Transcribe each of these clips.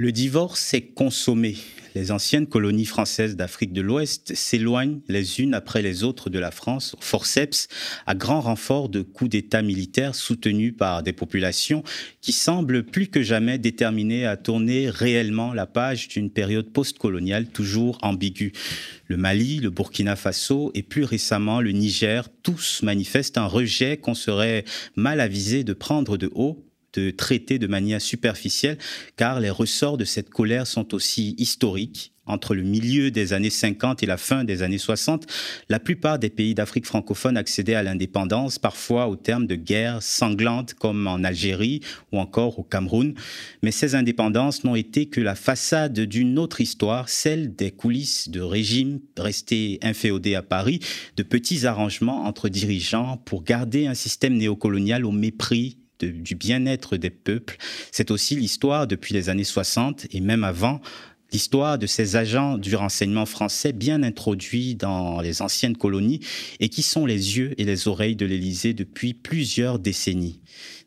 Le divorce s'est consommé. Les anciennes colonies françaises d'Afrique de l'Ouest s'éloignent les unes après les autres de la France, forceps, à grand renfort de coups d'État militaires soutenus par des populations qui semblent plus que jamais déterminées à tourner réellement la page d'une période post-coloniale toujours ambiguë. Le Mali, le Burkina Faso et plus récemment le Niger, tous manifestent un rejet qu'on serait mal avisé de prendre de haut, de traiter de manière superficielle, car les ressorts de cette colère sont aussi historiques. Entre le milieu des années 50 et la fin des années 60, la plupart des pays d'Afrique francophone accédaient à l'indépendance, parfois au terme de guerres sanglantes comme en Algérie ou encore au Cameroun. Mais ces indépendances n'ont été que la façade d'une autre histoire, celle des coulisses de régimes restés inféodés à Paris, de petits arrangements entre dirigeants pour garder un système néocolonial au mépris du bien-être des peuples. C'est aussi l'histoire, depuis les années 60 et même avant, l'histoire de ces agents du renseignement français bien introduits dans les anciennes colonies et qui sont les yeux et les oreilles de l'Élysée depuis plusieurs décennies.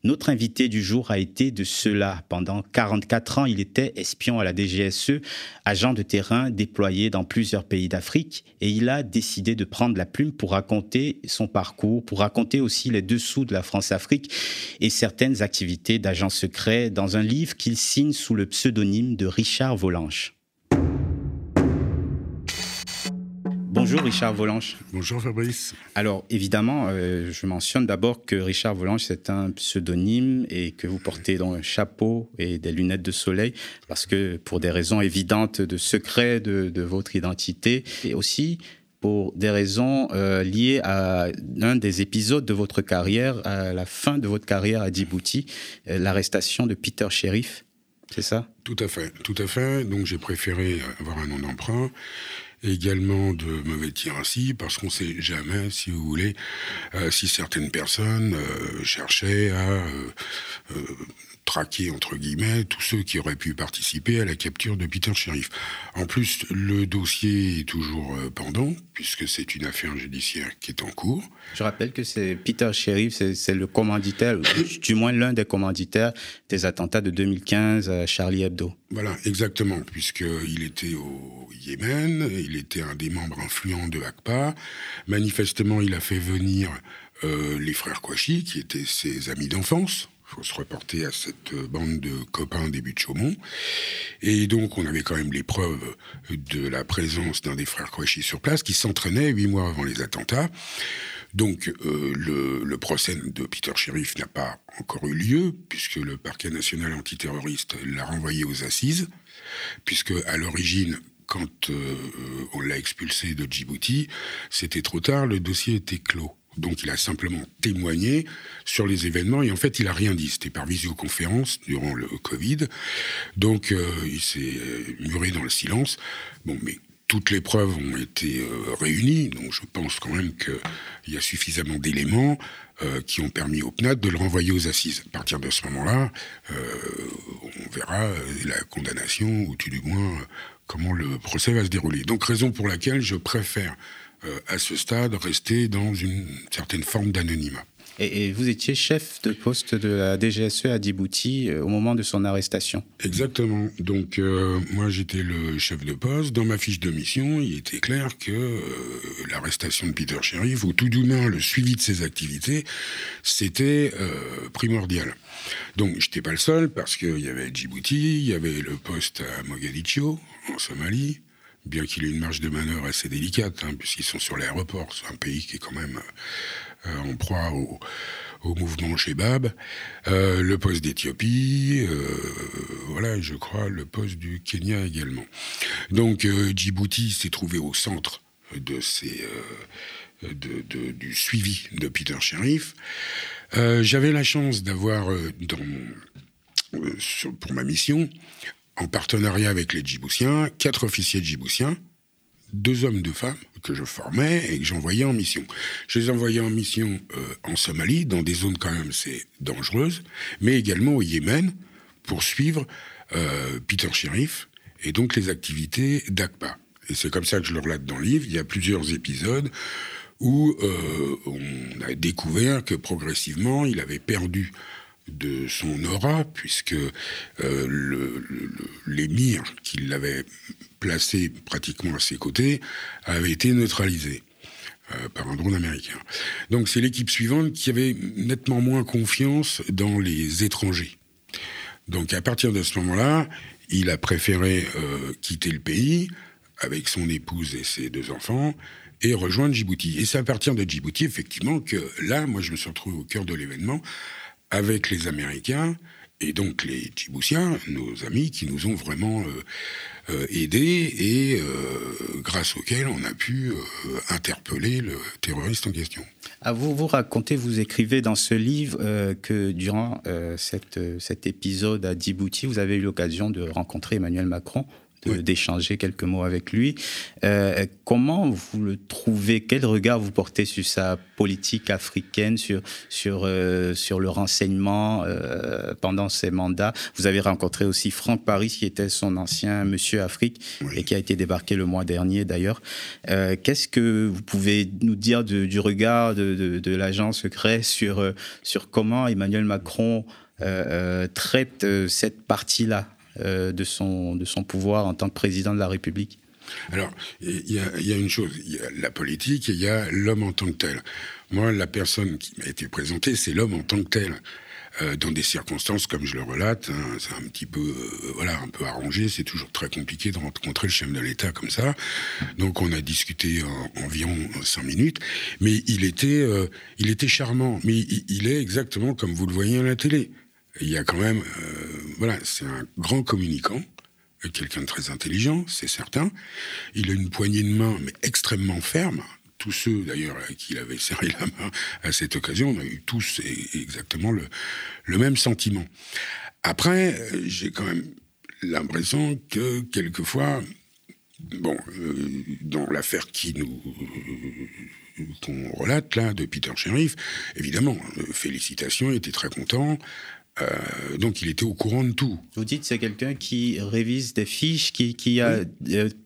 Notre invité du jour a été de cela. Pendant 44 ans, il était espion à la DGSE, agent de terrain déployé dans plusieurs pays d'Afrique, et il a décidé de prendre la plume pour raconter son parcours, pour raconter aussi les dessous de la France-Afrique et certaines activités d'agent secret dans un livre qu'il signe sous le pseudonyme de Richard Volange. Bonjour Richard Volange. Bonjour Fabrice. Alors évidemment, je mentionne d'abord que Richard Volange c'est un pseudonyme et que vous portez donc un chapeau et des lunettes de soleil parce que pour des raisons évidentes de secret de votre identité et aussi pour des raisons liées à l'un des épisodes de votre carrière, à la fin de votre carrière à Djibouti, l'arrestation de Peter Cherif, c'est ça ? Tout à fait. Donc j'ai préféré avoir un nom d'emprunt. Également de me vêtir ainsi, parce qu'on ne sait jamais, si vous voulez, si certaines personnes cherchaient à traquer, entre guillemets, tous ceux qui auraient pu participer à la capture de Peter Cherif. En plus, le dossier est toujours pendant, puisque c'est une affaire judiciaire qui est en cours. Je rappelle que c'est Peter Cherif, c'est le commanditaire, du moins l'un des commanditaires des attentats de 2015 à Charlie Hebdo. Voilà, exactement, puisqu'il était au Yémen, il était un des membres influents de AQPA. Manifestement, il a fait venir les frères Kouachi, qui étaient ses amis d'enfance. Il faut se reporter à cette bande de copains des Buttes-Chaumont. Et donc, on avait quand même les preuves de la présence d'un des frères Kouachi sur place, qui s'entraînait 8 mois avant les attentats. Donc, le procès de Peter Cherif n'a pas encore eu lieu, puisque le parquet national antiterroriste l'a renvoyé aux assises, puisque à l'origine, quand on l'a expulsé de Djibouti, c'était trop tard, le dossier était clos. Donc, il a simplement témoigné sur les événements et en fait, il n'a rien dit. C'était par visioconférence durant le Covid. Donc, il s'est muré dans le silence. Bon, mais toutes les preuves ont été réunies, donc je pense quand même qu'il y a suffisamment d'éléments qui ont permis au PNAT de le renvoyer aux assises. À partir de ce moment-là, on verra la condamnation, ou tout du moins comment le procès va se dérouler. Donc raison pour laquelle je préfère, à ce stade, rester dans une certaine forme d'anonymat. Et vous étiez chef de poste de la DGSE à Djibouti au moment de son arrestation. Exactement. Donc, moi, j'étais le chef de poste. Dans ma fiche de mission, il était clair que l'arrestation de Peter Cherif, ou tout du moins le suivi de ses activités, c'était primordial. Donc, je n'étais pas le seul, parce qu'il y avait Djibouti, il y avait le poste à Mogadiscio, en Somalie, bien qu'il ait une marge de manœuvre assez délicate, hein, puisqu'ils sont sur l'aéroport. C'est un pays qui est quand même en proie au mouvement Chebab, le poste d'Éthiopie, voilà, je crois, le poste du Kenya également. Donc Djibouti s'est trouvé au centre du suivi de Peter Cherif. J'avais la chance d'avoir, pour ma mission, en partenariat avec les Djiboutiens, 4 officiers djiboutiens, 2 hommes, 2 femmes, que je formais et que j'envoyais en mission. Je les envoyais en mission en Somalie, dans des zones quand même assez dangereuses, mais également au Yémen, pour suivre Peter Cherif et donc les activités d'AQPA. Et c'est comme ça que je le relate dans le livre. Il y a plusieurs épisodes où on a découvert que progressivement, il avait perdu de son aura, puisque l'émir qui l'avait placé pratiquement à ses côtés avait été neutralisé par un drone américain. Donc c'est l'équipe suivante qui avait nettement moins confiance dans les étrangers. Donc à partir de ce moment-là, il a préféré quitter le pays avec son épouse et ses deux enfants et rejoindre Djibouti. Et c'est à partir de Djibouti, effectivement, que là, moi, je me suis retrouvé au cœur de l'événement avec les Américains et donc les Djiboutiens, nos amis, qui nous ont vraiment aidés et grâce auxquels on a pu interpeller le terroriste en question. Ah, vous racontez, vous écrivez dans ce livre que durant cet épisode à Djibouti, vous avez eu l'occasion de rencontrer Emmanuel Macron, d'échanger quelques mots avec lui. Comment vous le trouvez ? Quel regard vous portez sur sa politique africaine, sur le renseignement pendant ses mandats ? Vous avez rencontré aussi Franck Paris, qui était son ancien monsieur Afrique, et qui a été débarqué le mois dernier d'ailleurs. Qu'est-ce que vous pouvez nous dire du regard de l'agent secret sur comment Emmanuel Macron traite cette partie-là de son pouvoir en tant que président de la République? Alors, il y a une chose, il y a la politique et il y a l'homme en tant que tel. Moi, la personne qui m'a été présentée, c'est l'homme en tant que tel. Dans des circonstances, comme je le relate, hein, c'est un petit peu, un peu arrangé, c'est toujours très compliqué de rencontrer le chef de l'État comme ça. Donc on a discuté environ 5 minutes, mais il était charmant, mais il est exactement comme vous le voyez à la télé. Il y a quand même... c'est un grand communicant, quelqu'un de très intelligent, c'est certain. Il a une poignée de main, mais extrêmement ferme. Tous ceux, d'ailleurs, à qui il avait serré la main à cette occasion, on a eu tous exactement le même sentiment. Après, j'ai quand même l'impression que, quelquefois... dans l'affaire qu'on relate, là, de Peter Cherif, évidemment, félicitations, il était très content. Donc il était au courant de tout. Vous dites que c'est quelqu'un qui révise des fiches, qui a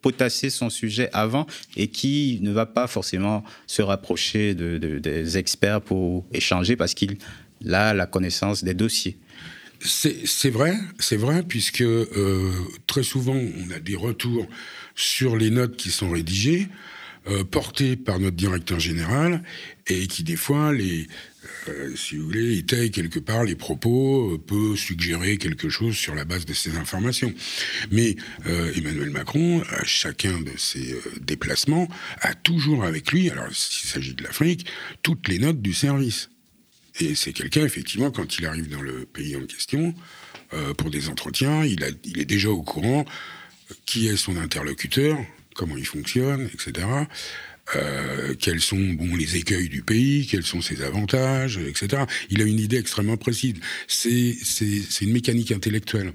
potassé son sujet avant et qui ne va pas forcément se rapprocher des experts pour échanger parce qu'il a la connaissance des dossiers. C'est vrai, puisque très souvent, on a des retours sur les notes qui sont rédigées, portées par notre directeur général, et qui, des fois, si vous voulez, étayent quelque part les propos, peut suggérer quelque chose sur la base de ces informations. Mais Emmanuel Macron, à chacun de ses déplacements, a toujours avec lui, alors s'il s'agit de l'Afrique, toutes les notes du service. Et c'est quelqu'un, effectivement, quand il arrive dans le pays en question, pour des entretiens, il est déjà au courant qui est son interlocuteur, comment il fonctionne, etc., quels sont les écueils du pays, quels sont ses avantages, etc. Il a une idée extrêmement précise. C'est une mécanique intellectuelle.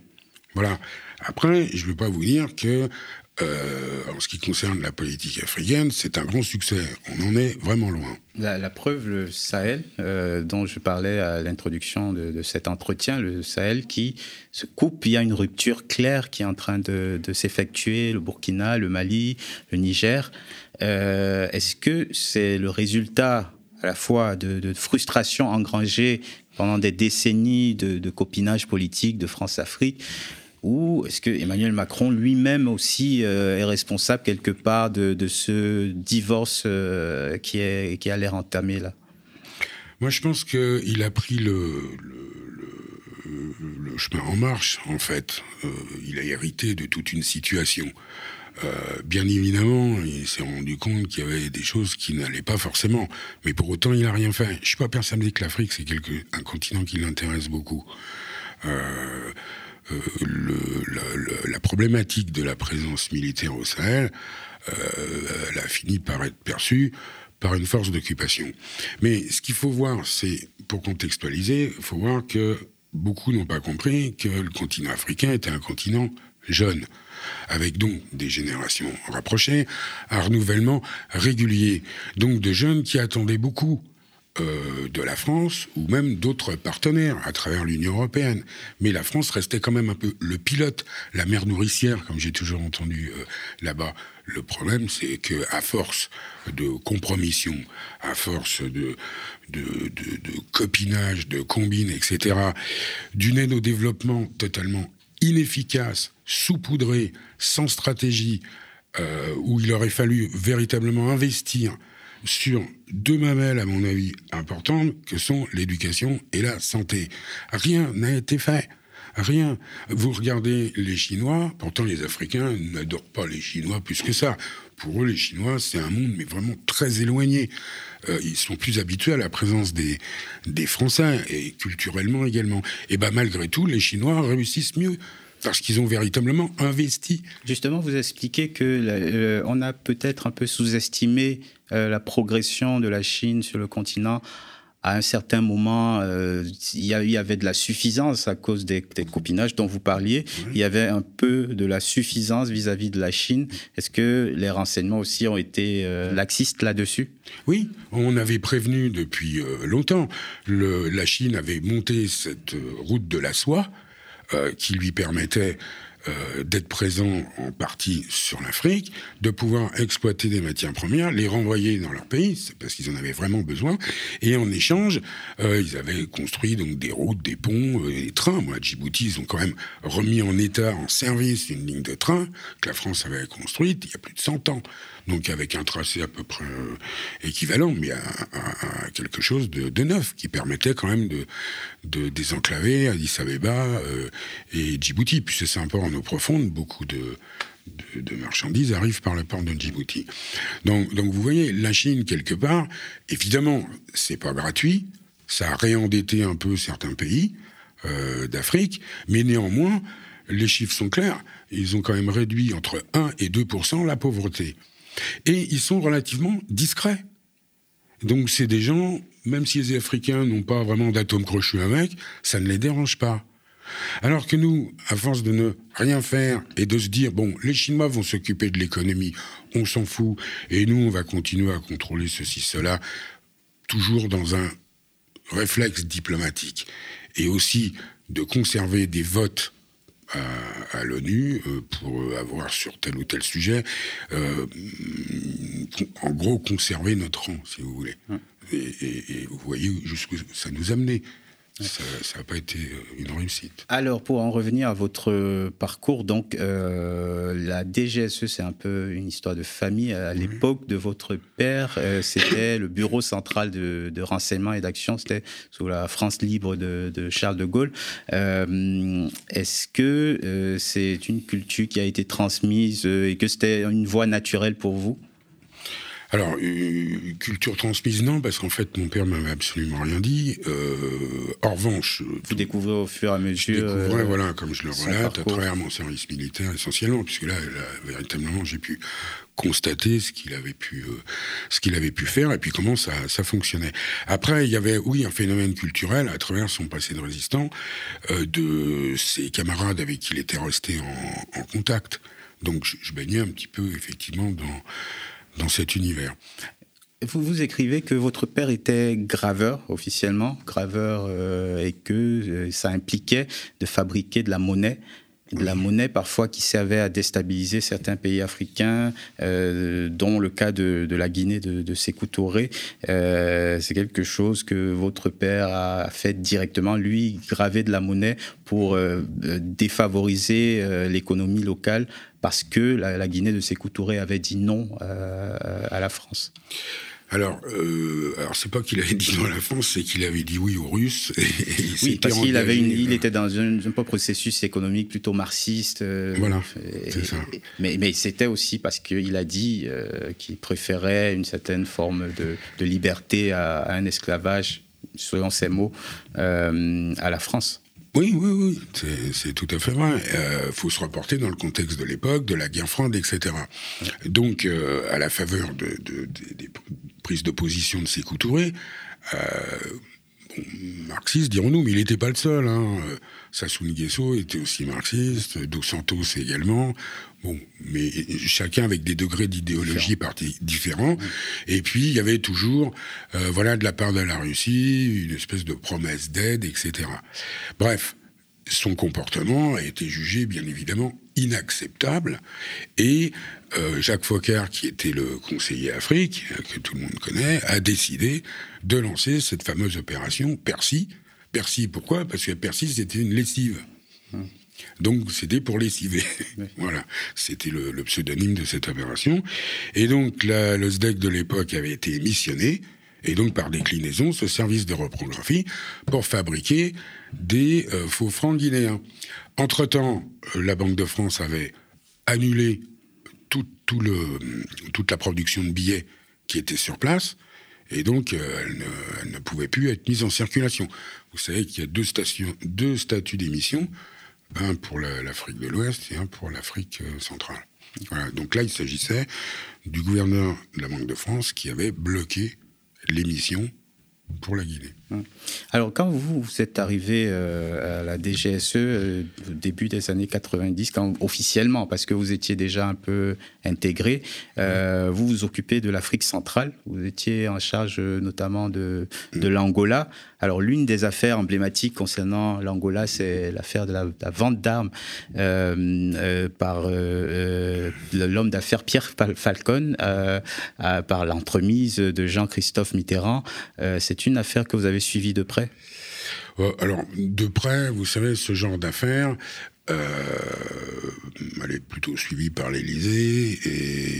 Voilà. Après, je ne veux pas vous dire que, en ce qui concerne la politique africaine, c'est un grand succès. On en est vraiment loin. La preuve, le Sahel, dont je parlais à l'introduction de cet entretien, le Sahel qui se coupe, il y a une rupture claire qui est en train de s'effectuer, le Burkina, le Mali, le Niger. Est-ce que c'est le résultat à la fois de frustrations engrangées pendant des décennies de copinage politique de France-Afrique ? Ou est-ce que Emmanuel Macron lui-même aussi est responsable quelque part de ce divorce qui a l'air entamé là ? Moi, je pense qu'il a pris le chemin en marche, en fait. Il a hérité de toute une situation. Bien évidemment, il s'est rendu compte qu'il y avait des choses qui n'allaient pas forcément. Mais pour autant, il n'a rien fait. Je ne suis pas persuadé que l'Afrique, c'est un continent qui l'intéresse beaucoup. La problématique de la présence militaire au Sahel, elle a fini par être perçue par une force d'occupation. Mais ce qu'il faut voir, c'est, pour contextualiser, il faut voir que beaucoup n'ont pas compris que le continent africain était un continent jeune, avec donc des générations rapprochées, un renouvellement régulier, donc de jeunes qui attendaient beaucoup de la France ou même d'autres partenaires à travers l'Union européenne. Mais la France restait quand même un peu le pilote, la mère nourricière, comme j'ai toujours entendu là-bas. Le problème, c'est qu'à force de compromission, à force de copinage, de combine, etc., d'une aide au développement totalement inefficace saupoudré, sans stratégie, où il aurait fallu véritablement investir sur deux mamelles, à mon avis, importantes, que sont l'éducation et la santé. Rien n'a été fait. Rien. Vous regardez les Chinois, pourtant les Africains n'adorent pas les Chinois plus que ça. Pour eux, les Chinois, c'est un monde mais vraiment très éloigné. Ils sont plus habitués à la présence des Français, et culturellement également. Et bien malgré tout, les Chinois réussissent mieux, parce qu'ils ont véritablement investi. Justement, vous expliquez qu'on a peut-être un peu sous-estimé la progression de la Chine sur le continent. À un certain moment, il y avait de la suffisance à cause des copinages dont vous parliez. Il y avait un peu de la suffisance vis-à-vis de la Chine. Est-ce que les renseignements aussi ont été laxistes là-dessus ? Oui, on avait prévenu depuis longtemps. La Chine avait monté cette route de la soie qui lui permettait d'être présent en partie sur l'Afrique, de pouvoir exploiter des matières premières, les renvoyer dans leur pays, c'est parce qu'ils en avaient vraiment besoin, et en échange, ils avaient construit donc des routes, des ponts, des trains. Moi, à Djibouti, ils ont quand même remis en état, en service, une ligne de train que la France avait construite il y a plus de 100 ans. Donc avec un tracé à peu près équivalent, mais à quelque chose de neuf, qui permettait quand même de désenclaver Addis-Abeba et Djibouti. Puis c'est un port en eau profonde, beaucoup de marchandises arrivent par le port de Djibouti. Donc vous voyez, la Chine, quelque part, évidemment, c'est pas gratuit, ça a réendetté un peu certains pays d'Afrique, mais néanmoins, les chiffres sont clairs, ils ont quand même réduit entre 1 et 2% la pauvreté. Et ils sont relativement discrets. Donc c'est des gens, même si les Africains n'ont pas vraiment d'atomes crochus avec, ça ne les dérange pas. Alors que nous, à force de ne rien faire et de se dire « bon, les Chinois vont s'occuper de l'économie, on s'en fout, et nous, on va continuer à contrôler ceci, cela », toujours dans un réflexe diplomatique. Et aussi de conserver des votes à l'ONU pour avoir sur tel ou tel sujet, en gros, conserver notre rang, si vous voulez. Et vous voyez jusqu'où ça nous a menés. Ça n'a pas été une réussite. Alors, pour en revenir à votre parcours, donc, la DGSE, c'est un peu une histoire de famille. À l'époque de votre père, c'était le bureau central de renseignement et d'action, c'était sous la France libre de Charles de Gaulle. Est-ce que c'est une culture qui a été transmise et que c'était une voie naturelle pour vous ? Alors, culture transmise, non, parce qu'en fait, mon père ne m'avait absolument rien dit. En revanche... Vous découvrez au fur et à mesure... Je découvrais, voilà, comme je le relate, à travers mon service militaire, essentiellement, puisque là, véritablement, j'ai pu constater ce qu'il avait pu faire, et puis comment ça fonctionnait. Après, il y avait, oui, un phénomène culturel, à travers son passé de résistant, de ses camarades avec qui il était resté en contact. Donc, je baignais un petit peu, effectivement, dans cet univers. Vous écrivez que votre père était graveur, officiellement, et que ça impliquait de fabriquer de la monnaie parfois qui servait à déstabiliser certains pays africains, dont le cas de la Guinée de Sékou Touré. C'est quelque chose que votre père a fait directement, lui, graver de la monnaie pour défavoriser l'économie locale, parce que la Guinée de Sékou Touré avait dit non à la France. Alors, c'est pas qu'il avait dit non à la France, c'est qu'il avait dit oui aux Russes. Et oui, parce qu'il avait il était dans un processus économique plutôt marxiste. Voilà, c'est ça. Mais c'était aussi parce qu'il a dit qu'il préférait une certaine forme de liberté à un esclavage, selon ses mots, à la France. Oui, c'est tout à fait vrai. Faut se rapporter dans le contexte de l'époque, de la guerre froide, etc. Donc, à la faveur des prises de position de Sékou Touré, marxiste, dirons-nous, mais il n'était pas le seul. Sassou Nguesso était aussi marxiste, Dos Santos également. Bon, mais chacun avec des degrés d'idéologie différents. Et puis, il y avait toujours, de la part de la Russie, une espèce de promesse d'aide, etc. Bref, son comportement a été jugé, bien évidemment, inacceptable. Et Jacques Foccart, qui était le conseiller Afrique, que tout le monde connaît, a décidé de lancer cette fameuse opération Percy. Percy, pourquoi ? Parce que Percy, c'était une lessive. Donc, c'était pour lessiver. Oui. Voilà. C'était le pseudonyme de cette opération. Et donc, le SDEC de l'époque avait été missionné, et donc, par déclinaison, ce service de reprographie pour fabriquer des faux francs guinéens. Entre-temps, la Banque de France avait annulé toute la production de billets qui était sur place, et donc elle ne pouvait plus être mise en circulation. Vous savez qu'il y a deux statuts d'émission, un pour l'Afrique de l'Ouest et un pour l'Afrique centrale. Voilà. Donc là, il s'agissait du gouverneur de la Banque de France qui avait bloqué l'émission pour la Guinée. Alors, quand vous êtes arrivé à la DGSE au début des années 90, officiellement, parce que vous étiez déjà un peu intégré, vous vous occupez de l'Afrique centrale, vous étiez en charge notamment de l'Angola. Alors, l'une des affaires emblématiques concernant l'Angola, c'est l'affaire de la vente d'armes par l'homme d'affaires Pierre Falcon, par l'entremise de Jean-Christophe Mitterrand. C'est une affaire que vous avez suivi de près ? Alors, de près, vous savez, ce genre d'affaires, elle est plutôt suivie par l'Élysée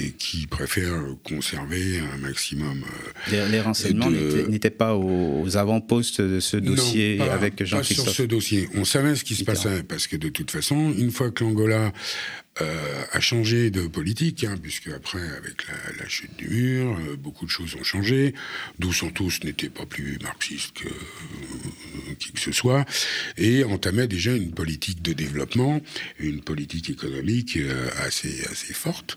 et qui préfère conserver un maximum... les renseignements n'étaient pas aux avant-postes de ce dossier avec Jean-Christophe. Pas sur ce dossier. On savait ce qui se passait, parce que de toute façon, une fois que l'Angola a changé de politique, puisque après, avec la chute du mur, beaucoup de choses ont changé. Dos Santos n'était pas plus marxiste que qui que ce soit, et entamait déjà une politique de développement, une politique économique assez forte,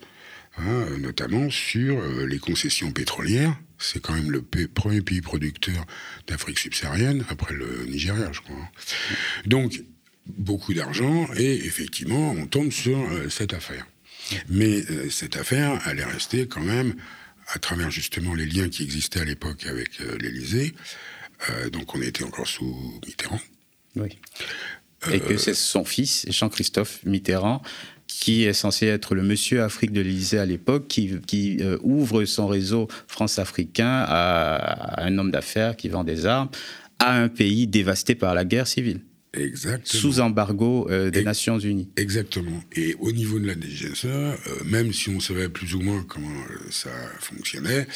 notamment sur les concessions pétrolières. C'est quand même le premier pays producteur d'Afrique subsaharienne, après le Nigeria, je crois. Donc, beaucoup d'argent, et effectivement, on tombe sur cette affaire. Mais cette affaire, elle est restée quand même, à travers justement les liens qui existaient à l'époque avec l'Élysée, donc on était encore sous Mitterrand. Oui. Et que c'est son fils, Jean-Christophe Mitterrand, qui est censé être le monsieur Afrique de l'Élysée à l'époque, qui ouvre son réseau France-africain à un homme d'affaires qui vend des armes à un pays dévasté par la guerre civile. Exactement. Sous embargo des Nations Unies. Exactement. Et au niveau de la DGSE, même si on savait plus ou moins comment ça fonctionnait,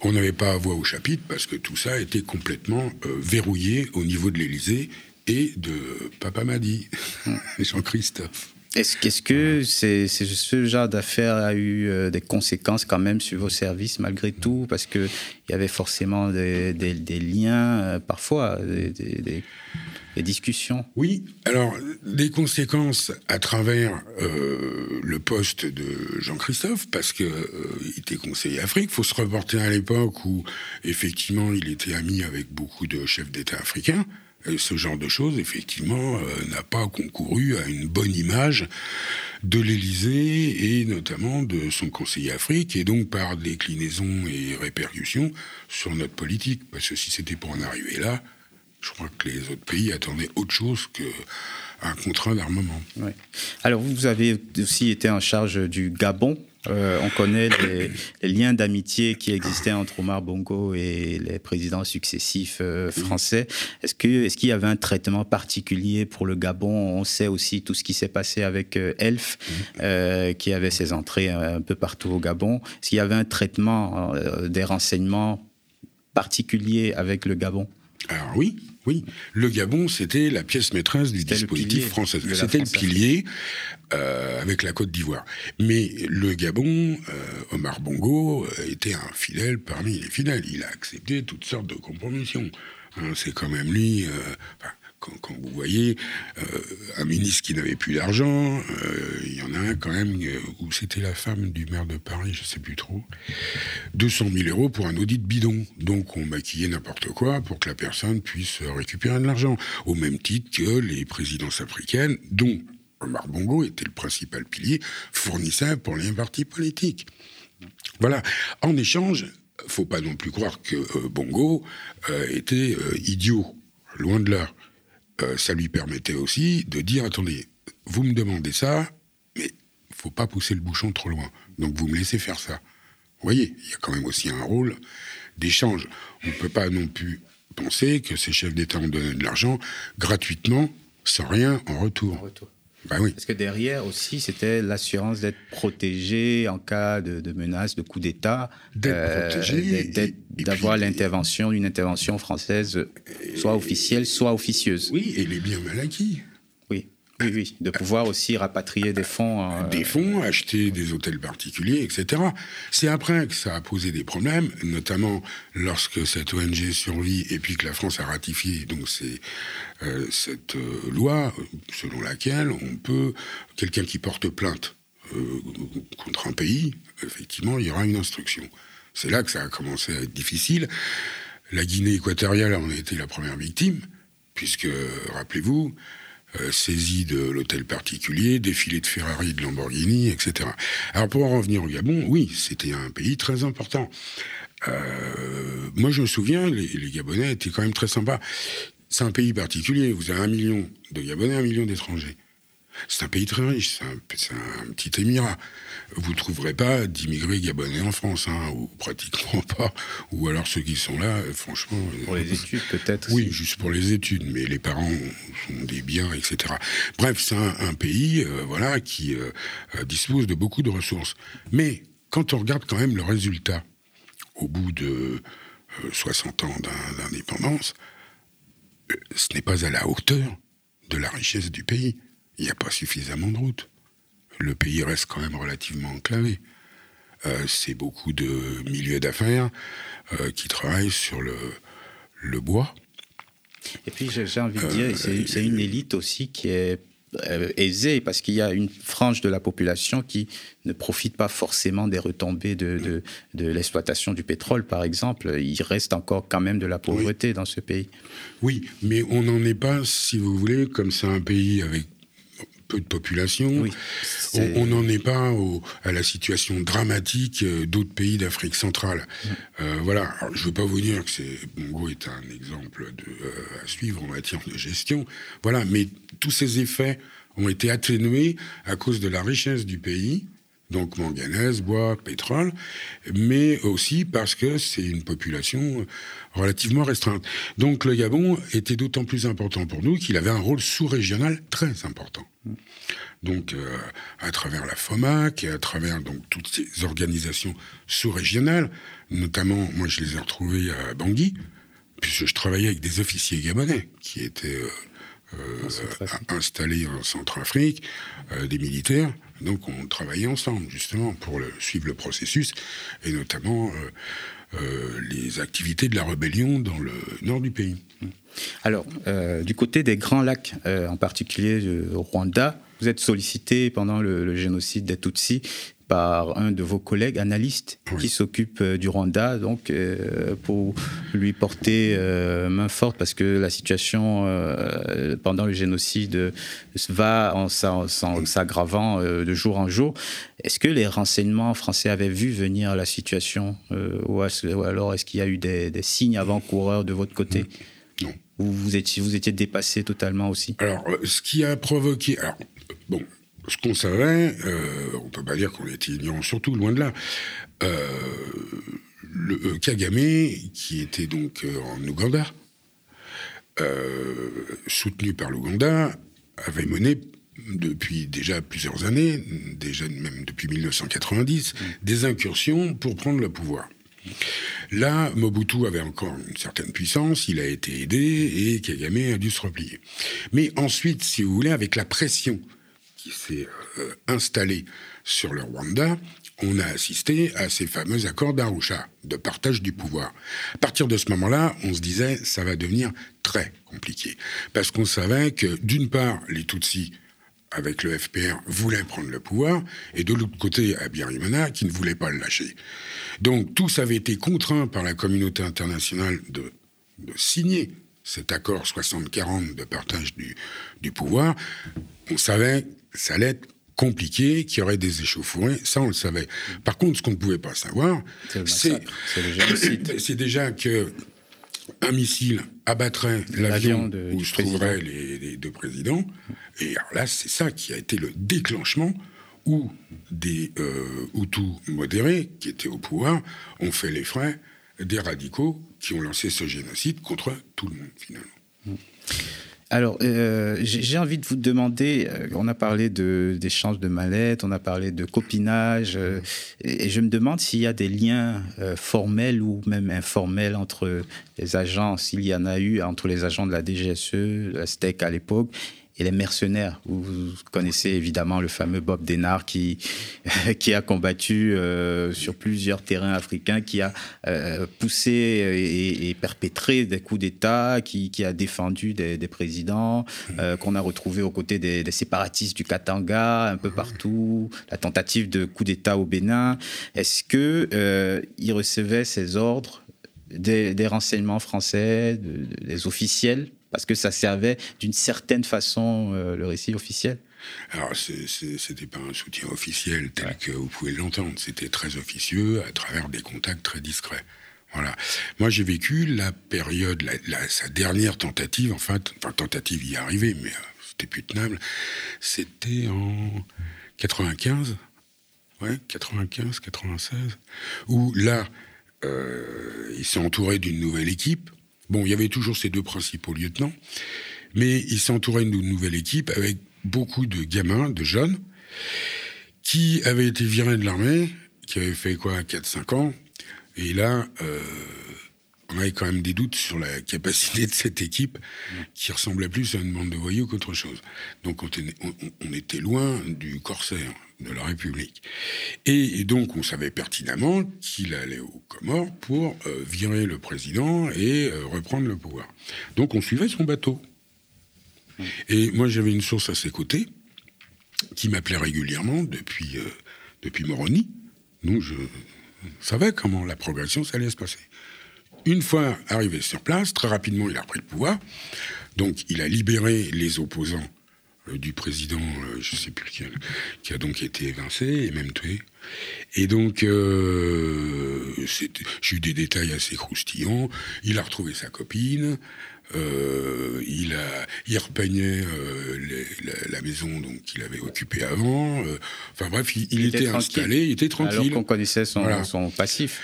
on n'avait pas voix au chapitre parce que tout ça était complètement verrouillé au niveau de l'Élysée et de Papa Madi, Jean-Christophe. Est-ce que ce genre d'affaires a eu des conséquences quand même sur vos services malgré tout ? Parce qu'il y avait forcément des liens, parfois, des discussions. Oui, alors des conséquences à travers le poste de Jean-Christophe, parce qu'il était conseiller Afrique. Il faut se reporter à l'époque où, effectivement, il était ami avec beaucoup de chefs d'État africains. Et ce genre de choses, effectivement, n'a pas concouru à une bonne image de l'Élysée et notamment de son conseiller Afrique, et donc par déclinaison et répercussion sur notre politique. Parce que si c'était pour en arriver là, je crois que les autres pays attendaient autre chose qu'un contrat d'armement. Ouais. Alors vous avez aussi été en charge du Gabon. On connaît les liens d'amitié qui existaient entre Omar Bongo et les présidents successifs français. Est-ce qu'il y avait un traitement particulier pour le Gabon ? On sait aussi tout ce qui s'est passé avec Elf, qui avait ses entrées un peu partout au Gabon. Est-ce qu'il y avait un traitement, des renseignements particuliers avec le Gabon ? Alors oui. Le Gabon, c'était la pièce maîtresse du dispositif français. C'était le pilier avec la Côte d'Ivoire. Mais le Gabon, Omar Bongo, était un fidèle parmi les fidèles. Il a accepté toutes sortes de compromissions. C'est quand même lui... Quand vous voyez un ministre qui n'avait plus d'argent, il y en a un quand même où c'était la femme du maire de Paris, je ne sais plus trop, 200 000 € pour un audit bidon. Donc on maquillait n'importe quoi pour que la personne puisse récupérer de l'argent. Au même titre que les présidences africaines, dont Omar Bongo était le principal pilier, fournissaient pour les partis politiques. Voilà. En échange, il ne faut pas non plus croire que Bongo était idiot, loin de là. Ça lui permettait aussi de dire « Attendez, vous me demandez ça, mais il ne faut pas pousser le bouchon trop loin. Donc vous me laissez faire ça. » Vous voyez, il y a quand même aussi un rôle d'échange. On ne peut pas non plus penser que ces chefs d'État ont donné de l'argent gratuitement, sans rien en retour. Ben oui. Parce que derrière aussi, c'était l'assurance d'être protégé en cas de menace, de coup d'État, d'avoir l'intervention, une intervention française, soit officielle, soit officieuse. Oui, et les biens mal acquis. Oui, oui, de pouvoir aussi rapatrier des fonds. Des fonds, acheter des hôtels particuliers, etc. C'est après que ça a posé des problèmes, notamment lorsque cette ONG survit et puis que la France a ratifié donc c'est, cette loi selon laquelle on peut, quelqu'un qui porte plainte contre un pays, effectivement, il y aura une instruction. C'est là que ça a commencé à être difficile. La Guinée équatoriale en a été la première victime, puisque, rappelez-vous, saisie de l'hôtel particulier, défilé de Ferrari, de Lamborghini, etc. Alors pour en revenir au Gabon, oui, c'était un pays très important. Moi je me souviens, les Gabonais étaient quand même très sympas. C'est un pays particulier, vous avez 1 million de Gabonais, 1 million d'étrangers. C'est un pays très riche, c'est un petit émirat. Vous ne trouverez pas d'immigrés gabonais en France, hein, ou pratiquement pas, ou alors ceux qui sont là, franchement... Pour les études, peut-être. Oui, juste pour les études, mais les parents ont des biens, etc. Bref, c'est un pays voilà, qui dispose de beaucoup de ressources. Mais quand on regarde quand même le résultat, au bout de 60 ans d'indépendance, ce n'est pas à la hauteur de la richesse du pays. Il n'y a pas suffisamment de routes. Le pays reste quand même relativement enclavé. C'est beaucoup de milieux d'affaires qui travaillent sur le bois. Et puis j'ai envie de dire, c'est une élite aussi qui est aisée, parce qu'il y a une frange de la population qui ne profite pas forcément des retombées de l'exploitation du pétrole, par exemple. Il reste encore quand même de la pauvreté dans ce pays. Oui, mais on n'en est pas, si vous voulez, comme c'est un pays avec de population, on n'en est pas à la situation dramatique d'autres pays d'Afrique centrale. Voilà. Alors, je ne veux pas vous dire que Bongo est un exemple à suivre en matière de gestion, voilà, mais tous ces effets ont été atténués à cause de la richesse du pays, donc manganèse, bois, pétrole, mais aussi parce que c'est une population relativement restreinte. Donc le Gabon était d'autant plus important pour nous qu'il avait un rôle sous-régional très important. Donc à travers la FOMAC et à travers donc, toutes ces organisations sous-régionales, notamment, moi je les ai retrouvées à Bangui, puisque je travaillais avec des officiers gabonais qui étaient installés en Centrafrique, des militaires. Donc on travaillait ensemble justement pour suivre le processus et notamment les activités de la rébellion dans le nord du pays. Alors, du côté des Grands Lacs, en particulier au Rwanda, vous êtes sollicité pendant le génocide des Tutsis par un de vos collègues analystes qui s'occupe du Rwanda, donc pour lui porter main forte, parce que la situation pendant le génocide va en s'aggravant de jour en jour. Est-ce que les renseignements français avaient vu venir la situation ou alors est-ce qu'il y a eu des signes avant-coureurs de votre côté? Non. Vous étiez dépassé totalement aussi? Alors, ce qui a provoqué... Alors, bon... Ce qu'on savait, on ne peut pas dire qu'on était ignorant, surtout loin de là. Le Kagame, qui était donc en Ouganda, soutenu par l'Ouganda, avait mené depuis déjà plusieurs années, déjà même depuis 1990, des incursions pour prendre le pouvoir. Là, Mobutu avait encore une certaine puissance, il a été aidé et Kagame a dû se replier. Mais ensuite, si vous voulez, avec la pression qui s'est installé sur le Rwanda, on a assisté à ces fameux accords d'Arusha, de partage du pouvoir. À partir de ce moment-là, on se disait « ça va devenir très compliqué ». Parce qu'on savait que, d'une part, les Tutsis, avec le FPR, voulaient prendre le pouvoir, et de l'autre côté, Habyarimana, qui ne voulait pas le lâcher. Donc, tous avaient été contraints par la communauté internationale de signer cet accord 60-40 de partage du pouvoir. On savait... ça allait être compliqué, qu'il y aurait des échauffourées, ça on le savait. Par contre, ce qu'on ne pouvait pas savoir, c'est déjà qu'un missile abattrait l'avion où se trouveraient les deux présidents. Et alors là, c'est ça qui a été le déclenchement où des Hutus modérés, qui étaient au pouvoir, ont fait les frais des radicaux qui ont lancé ce génocide contre tout le monde, finalement. Alors, j'ai envie de vous demander, on a parlé d'échanges de mallettes, on a parlé de copinage, et je me demande s'il y a des liens formels ou même informels entre les agents, s'il y en a eu, entre les agents de la DGSE, la STEC à l'époque, et les mercenaires. Vous connaissez évidemment le fameux Bob Denard qui a combattu sur plusieurs terrains africains, qui a poussé et perpétré des coups d'État, qui a défendu des présidents, qu'on a retrouvé aux côtés des séparatistes du Katanga, un peu partout, la tentative de coup d'État au Bénin. Est-ce que il recevait ces ordres des renseignements français, des officiels? Parce que ça servait d'une certaine façon le récit officiel. Alors, c'était pas un soutien officiel tel que vous pouvez l'entendre. C'était très officieux, à travers des contacts très discrets. Voilà. Moi, j'ai vécu la période, sa dernière tentative, tentative y arrivée, mais c'était plus tenable. C'était en 95, 95, 96, où là, il s'est entouré d'une nouvelle équipe. Bon, il y avait toujours ces deux principaux lieutenants, mais il s'entourait d'une nouvelle équipe avec beaucoup de gamins, de jeunes, qui avaient été virés de l'armée, qui avaient fait 4-5 ans, et là, on avait quand même des doutes sur la capacité de cette équipe, qui ressemblait plus à une bande de voyous qu'autre chose. Donc on était loin du corsaire de la République. Et donc on savait pertinemment qu'il allait aux Comores pour virer le président et reprendre le pouvoir. Donc on suivait son bateau. Et moi j'avais une source à ses côtés qui m'appelait régulièrement depuis Moroni. Donc je savais comment la progression ça allait se passer. Une fois arrivé sur place, très rapidement il a repris le pouvoir. Donc il a libéré les opposants du président, je ne sais plus lequel, qui a donc été évincé et même tué. Et donc, j'ai eu des détails assez croustillants. Il a retrouvé sa copine, il repeignait la maison donc, qu'il avait occupée avant. Enfin bref, il était installé, il était tranquille. Alors qu'on connaissait son passif.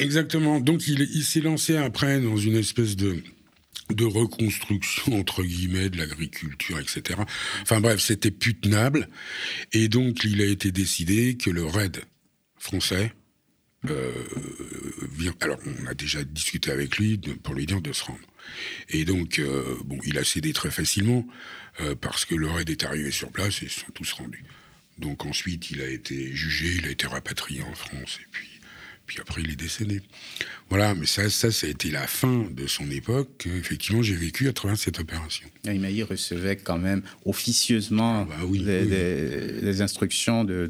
Exactement. Donc il s'est lancé après dans une espèce de reconstruction, entre guillemets, de l'agriculture, etc. Enfin bref, c'était plus tenable. Et donc, il a été décidé que le raid français... alors, on a déjà discuté avec lui pour lui dire de se rendre. Et donc, il a cédé très facilement, parce que le raid est arrivé sur place et ils se sont tous rendus. Donc ensuite, il a été jugé, il a été rapatrié en France, et puis après, il est décédé. Voilà, mais ça a été la fin de son époque. Effectivement, j'ai vécu à travers cette opération. Il recevait quand même officieusement des instructions de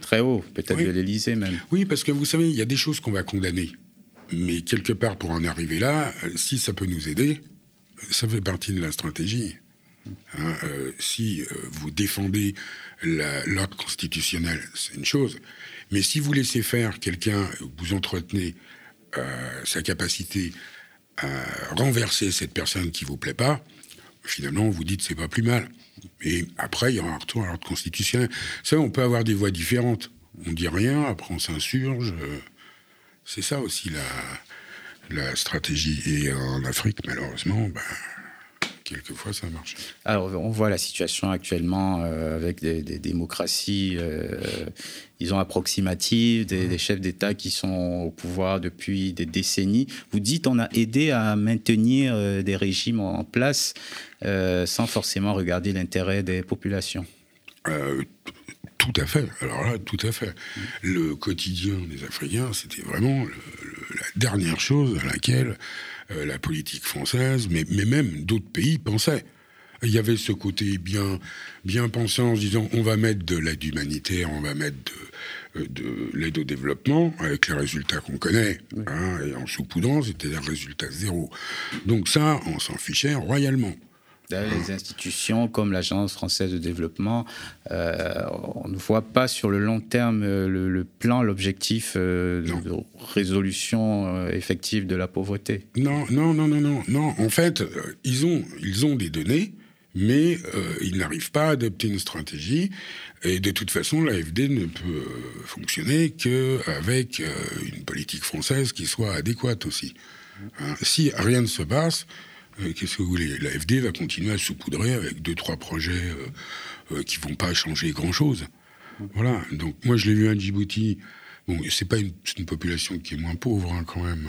très haut, peut-être de l'Élysée même. Oui, parce que vous savez, il y a des choses qu'on va condamner. Mais quelque part, pour en arriver là, si ça peut nous aider, ça fait partie de la stratégie. Si vous défendez l'ordre constitutionnel, c'est une chose... Mais si vous laissez faire quelqu'un, vous entretenez sa capacité à renverser cette personne qui ne vous plaît pas, finalement, vous dites c'est pas plus mal. Et après, il y aura un retour à l'ordre constitutionnel. Ça, on peut avoir des voix différentes. On ne dit rien, après on s'insurge. C'est ça aussi la stratégie. Et en Afrique, malheureusement... quelquefois, ça marche. Alors, on voit la situation actuellement avec des démocraties, disons, approximatives, des chefs d'État qui sont au pouvoir depuis des décennies. Vous dites on a aidé à maintenir des régimes en place sans forcément regarder l'intérêt des populations. Tout à fait. Alors là, tout à fait. Le quotidien des Africains, c'était vraiment la dernière chose à laquelle... la politique française, mais même d'autres pays pensaient. Il y avait ce côté bien pensant en se disant on va mettre de l'aide humanitaire, on va mettre de l'aide au développement, avec les résultats qu'on connaît, et en saupoudrant, c'est-à-dire résultat zéro. Donc ça, on s'en fichait royalement. Les institutions comme l'Agence française de développement, on ne voit pas sur le long terme le plan, l'objectif de résolution effective de la pauvreté. Non. En fait, ils ont des données, mais ils n'arrivent pas à adopter une stratégie. Et de toute façon, l'AFD ne peut fonctionner qu'avec une politique française qui soit adéquate aussi. Si rien ne se passe... Qu'est-ce que vous voulez ? L'AFD va continuer à se saupoudrer avec 2-3 projets qui ne vont pas changer grand-chose. Voilà. Donc moi, je l'ai vu à Djibouti. Bon, c'est une population qui est moins pauvre, hein, quand même.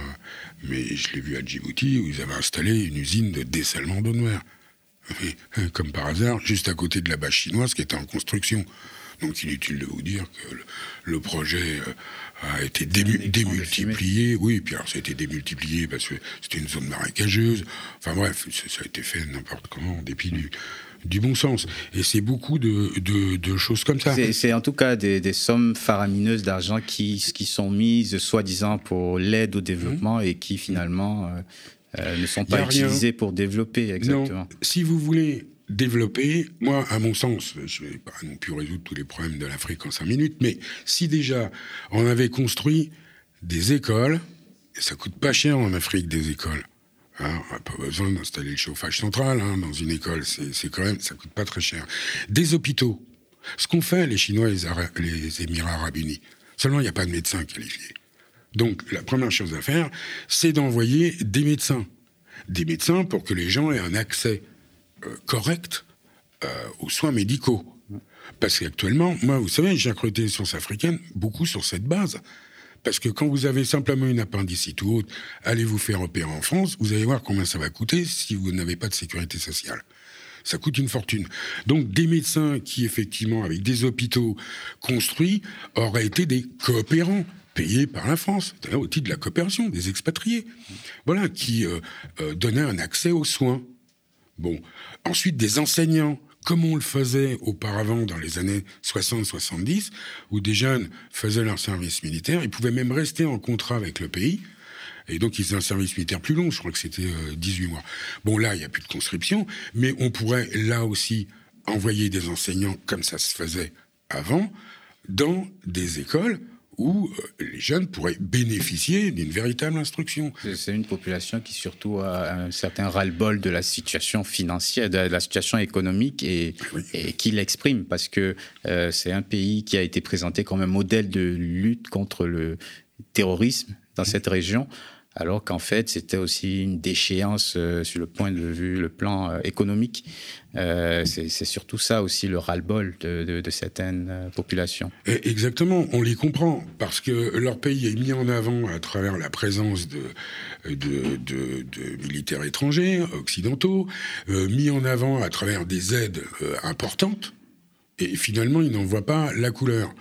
Mais je l'ai vu à Djibouti, où ils avaient installé une usine de dessalement d'eau de mer. Et, comme par hasard, juste à côté de la base chinoise qui était en construction. Donc inutile de vous dire que le projet a été démultiplié. Oui, et puis alors ça a été démultiplié parce que c'était une zone marécageuse. Enfin bref, ça a été fait n'importe comment, en dépit du bon sens. Et c'est beaucoup de choses comme ça. C'est en tout cas des sommes faramineuses d'argent qui sont mises, soi-disant, pour l'aide au développement et qui, finalement, ne sont pas utilisées pour développer, exactement. Non. Si vous voulez développer, moi, à mon sens, je ne vais pas non plus résoudre tous les problèmes de l'Afrique en 5 minutes, mais si déjà on avait construit des écoles, et ça ne coûte pas cher en Afrique, des écoles. Hein, on n'a pas besoin d'installer le chauffage central, hein, dans une école, c'est quand même, ça ne coûte pas très cher. Des hôpitaux, ce qu'ont fait les Chinois et les Émirats Arabes Unis. Seulement, il n'y a pas de médecins qualifiés. Donc, la première chose à faire, c'est d'envoyer des médecins. Des médecins pour que les gens aient un accès correct aux soins médicaux. Parce qu'actuellement, moi, vous savez, j'ai recruté les sources africaines beaucoup sur cette base. Parce que quand vous avez simplement une appendicite ou autre, allez vous faire opérer en France, vous allez voir combien ça va coûter si vous n'avez pas de sécurité sociale. Ça coûte une fortune. Donc des médecins qui, effectivement, avec des hôpitaux construits, auraient été des coopérants payés par la France, c'est-à-dire au titre de la coopération, des expatriés, voilà, qui donnaient un accès aux soins. Bon. Ensuite, des enseignants, comme on le faisait auparavant dans les années 60-70, où des jeunes faisaient leur service militaire, ils pouvaient même rester en contrat avec le pays, et donc ils faisaient un service militaire plus long, je crois que c'était 18 mois. Bon, là, il n'y a plus de conscription, mais on pourrait, là aussi, envoyer des enseignants, comme ça se faisait avant, dans des écoles où les jeunes pourraient bénéficier d'une véritable instruction. C'est une population qui surtout a un certain ras-le-bol de la situation financière, de la situation économique, et qui l'exprime, parce que c'est un pays qui a été présenté comme un modèle de lutte contre le terrorisme dans cette région, alors qu'en fait, c'était aussi une déchéance sur le point de vue, le plan économique. C'est surtout ça aussi, le ras-le-bol de certaines populations. Et exactement, on les comprend, parce que leur pays est mis en avant à travers la présence de militaires étrangers, occidentaux, mis en avant à travers des aides importantes, et finalement, ils n'en voient pas la couleur.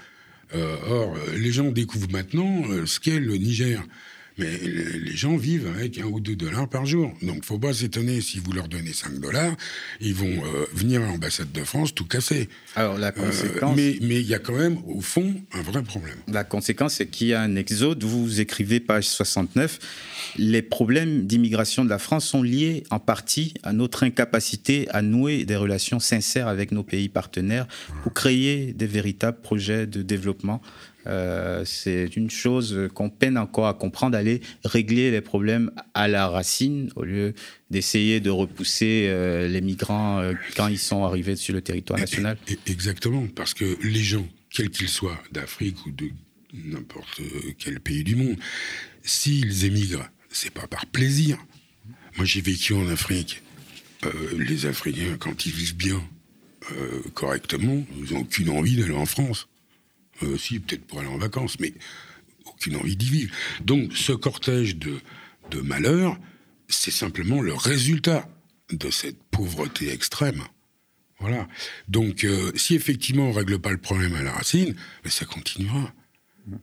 Or, les gens découvrent maintenant ce qu'est le Niger. Mais les gens vivent avec $1 ou $2 par jour. Donc, il ne faut pas s'étonner, si vous leur donnez $5, ils vont venir à l'ambassade de France tout casser. Alors, la conséquence... mais il y a quand même, au fond, un vrai problème. La conséquence, c'est qu'il y a un exode. Vous écrivez, page 69, « Les problèmes d'immigration de la France sont liés en partie à notre incapacité à nouer des relations sincères avec nos pays partenaires pour créer des véritables projets de développement. » C'est une chose qu'on peine encore à comprendre, aller régler les problèmes à la racine au lieu d'essayer de repousser les migrants quand ils sont arrivés sur le territoire national. Exactement, parce que les gens, quels qu'ils soient, d'Afrique ou de n'importe quel pays du monde, s'ils émigrent, c'est pas par plaisir. Moi, j'ai vécu en Afrique. Les Africains, quand ils vivent bien, correctement, ils n'ont aucune envie d'aller en France. Si, peut-être pour aller en vacances, mais aucune envie d'y vivre. Donc, ce cortège de malheurs, c'est simplement le résultat de cette pauvreté extrême. Voilà. Donc, si effectivement on ne règle pas le problème à la racine, ça continuera.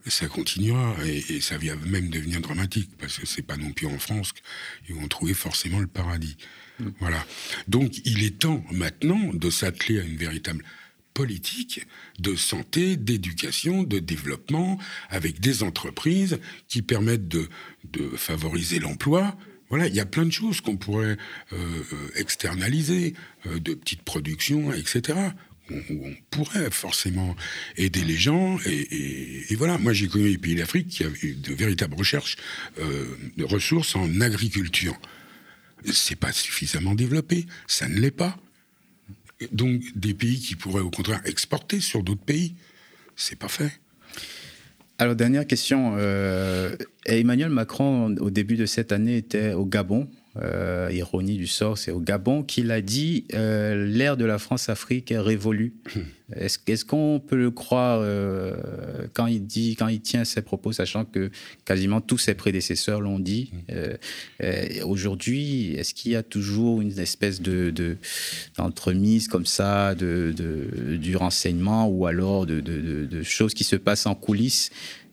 Ça continuera, et ça vient même devenir dramatique, parce que ce n'est pas non plus en France qu'ils vont trouver forcément le paradis. Voilà. Donc, il est temps maintenant de s'atteler à une véritable politique de santé, d'éducation, de développement, avec des entreprises qui permettent de favoriser l'emploi. Voilà, il y a plein de choses qu'on pourrait externaliser, de petites productions, etc. On pourrait forcément aider les gens. Et voilà, moi j'ai connu les pays d'Afrique qui avaient de véritables recherches de ressources en agriculture. C'est pas suffisamment développé, ça ne l'est pas. Donc, des pays qui pourraient, au contraire, exporter sur d'autres pays, c'est pas fait. Alors, dernière question. Emmanuel Macron, au début de cette année, était au Gabon, ironie du sort, c'est au Gabon, qu'il a dit « l'ère de la France-Afrique est révolue ». Est-ce qu'on peut le croire quand il tient ses propos, sachant que quasiment tous ses prédécesseurs l'ont dit aujourd'hui, est-ce qu'il y a toujours une espèce d'entremise comme ça du renseignement ou alors de choses qui se passent en coulisses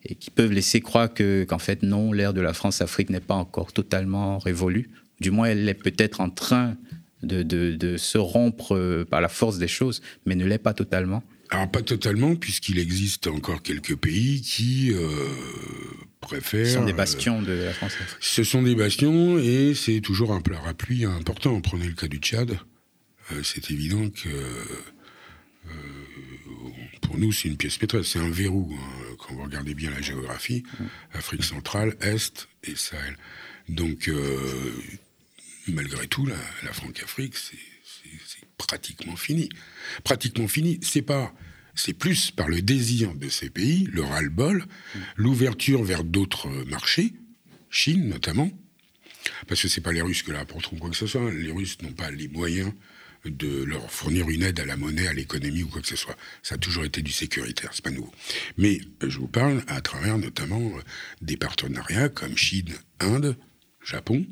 et qui peuvent laisser croire qu'en fait, non, l'ère de la France-Afrique n'est pas encore totalement révolue. Du moins, elle est peut-être en train de se rompre par la force des choses, mais ne l'est pas totalement. Alors, pas totalement, puisqu'il existe encore quelques pays qui préfèrent... Ce sont des bastions de la France-Afrique. Ce sont des bastions, et c'est toujours un parapluie important. Prenez le cas du Tchad. C'est évident que... pour nous, c'est une pièce maîtresse, c'est un verrou. Hein. Quand vous regardez bien la géographie, Afrique centrale, Est et Sahel. Donc, malgré tout, la Franc-Afrique, c'est pratiquement fini. Pratiquement fini, c'est plus par le désir de ces pays, le ras-le-bol, l'ouverture vers d'autres marchés, Chine notamment, parce que c'est pas les Russes que là pour trouver quoi que ce soit. Les Russes n'ont pas les moyens de leur fournir une aide à la monnaie, à l'économie ou quoi que ce soit. Ça a toujours été du sécuritaire, c'est pas nouveau. Mais je vous parle à travers notamment des partenariats comme Chine, Inde, Japon,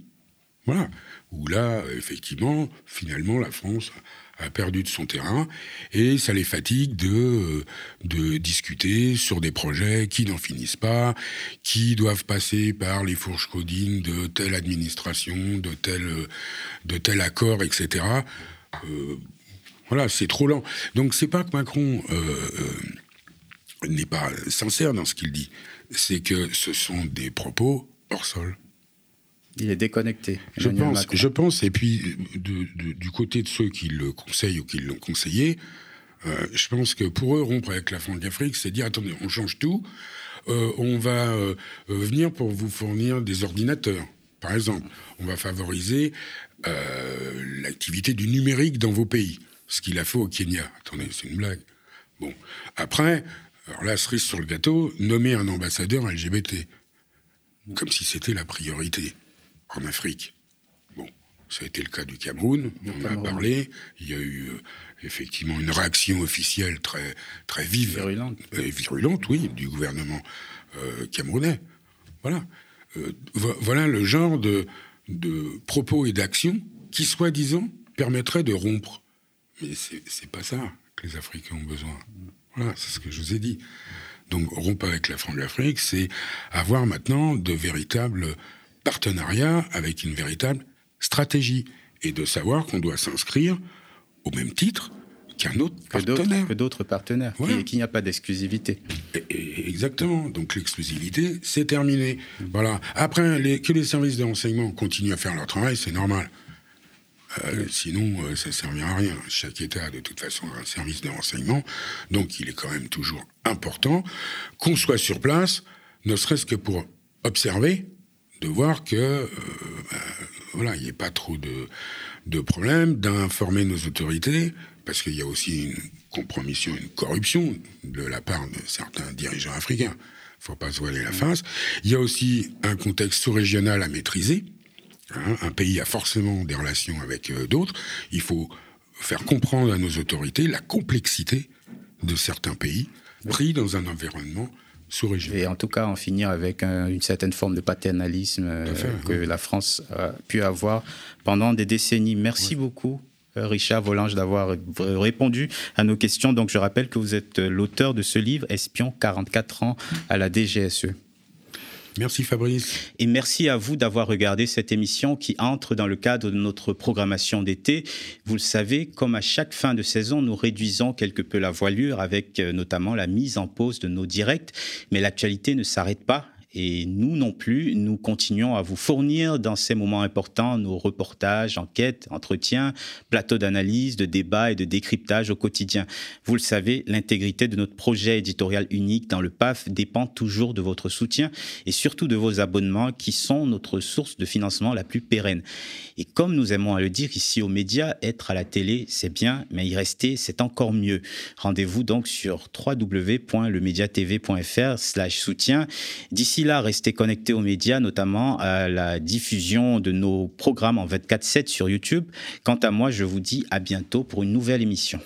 voilà, où là, effectivement, finalement, la France a perdu de son terrain et ça les fatigue de discuter sur des projets qui n'en finissent pas, qui doivent passer par les fourches caudines de telle administration, de tel accord, etc. Voilà, c'est trop lent. Donc, c'est pas que Macron n'est pas sincère dans ce qu'il dit. C'est que ce sont des propos hors sol. Il est déconnecté, Emmanuel Macron. Je pense. Et puis, du côté de ceux qui le conseillent ou qui l'ont conseillé, je pense que pour eux, rompre avec la Franc-Afrique, c'est dire, attendez, on change tout, on va venir pour vous fournir des ordinateurs. Par exemple, on va favoriser l'activité du numérique dans vos pays, ce qu'il a fait au Kenya. Attendez, c'est une blague. Bon, après, alors là, cerise sur le gâteau, nommer un ambassadeur LGBT, comme si c'était la priorité en Afrique. Bon, ça a été le cas du Cameroun, on en a parlé. Il y a eu effectivement une réaction officielle très, très vive, virulente, oui, du gouvernement camerounais. Voilà. Voilà le genre de propos et d'actions qui, soi-disant, permettraient de rompre. Mais c'est pas ça que les Africains ont besoin. Voilà, c'est ce que je vous ai dit. Donc, rompre avec la Franc-Afrique, c'est avoir maintenant de véritables partenariats avec une véritable stratégie et de savoir qu'on doit s'inscrire au même titre qu'un autre partenaire. Que d'autres partenaires, voilà. Et qu'il n'y a pas d'exclusivité. Exactement. Donc l'exclusivité, c'est terminé. Voilà. Après, que les services de renseignement continuent à faire leur travail, c'est normal. Sinon, ça ne servira à rien. Chaque État, de toute façon, a un service de renseignement. Donc, il est quand même toujours important qu'on soit sur place, ne serait-ce que pour observer, de voir que... voilà, il n'y ait pas trop de problèmes, d'informer nos autorités... Parce qu'il y a aussi une compromission, une corruption de la part de certains dirigeants africains. Il ne faut pas se voiler la face. Il y a aussi un contexte sous-régional à maîtriser. Hein, un pays a forcément des relations avec d'autres. Il faut faire comprendre à nos autorités la complexité de certains pays pris dans un environnement sous-régional. Et en tout cas, en finir avec une certaine forme de paternalisme que la France a pu avoir pendant des décennies. Merci beaucoup. Richard Volange, d'avoir répondu à nos questions. Donc, je rappelle que vous êtes l'auteur de ce livre, Espion 44 ans à la DGSE. Merci Fabrice. Et merci à vous d'avoir regardé cette émission qui entre dans le cadre de notre programmation d'été. Vous le savez, comme à chaque fin de saison, nous réduisons quelque peu la voilure avec notamment la mise en pause de nos directs. Mais l'actualité ne s'arrête pas. Et nous non plus, nous continuons à vous fournir dans ces moments importants nos reportages, enquêtes, entretiens, plateaux d'analyse, de débats et de décryptage au quotidien. Vous le savez, l'intégrité de notre projet éditorial unique dans le PAF dépend toujours de votre soutien et surtout de vos abonnements qui sont notre source de financement la plus pérenne. Et comme nous aimons à le dire ici aux médias, être à la télé, c'est bien, mais y rester, c'est encore mieux. Rendez-vous donc sur www.lemediatv.fr/soutien. D'ici d'ici là, restez connectés aux médias, notamment à la diffusion de nos programmes en 24/7 sur YouTube. Quant à moi, je vous dis à bientôt pour une nouvelle émission.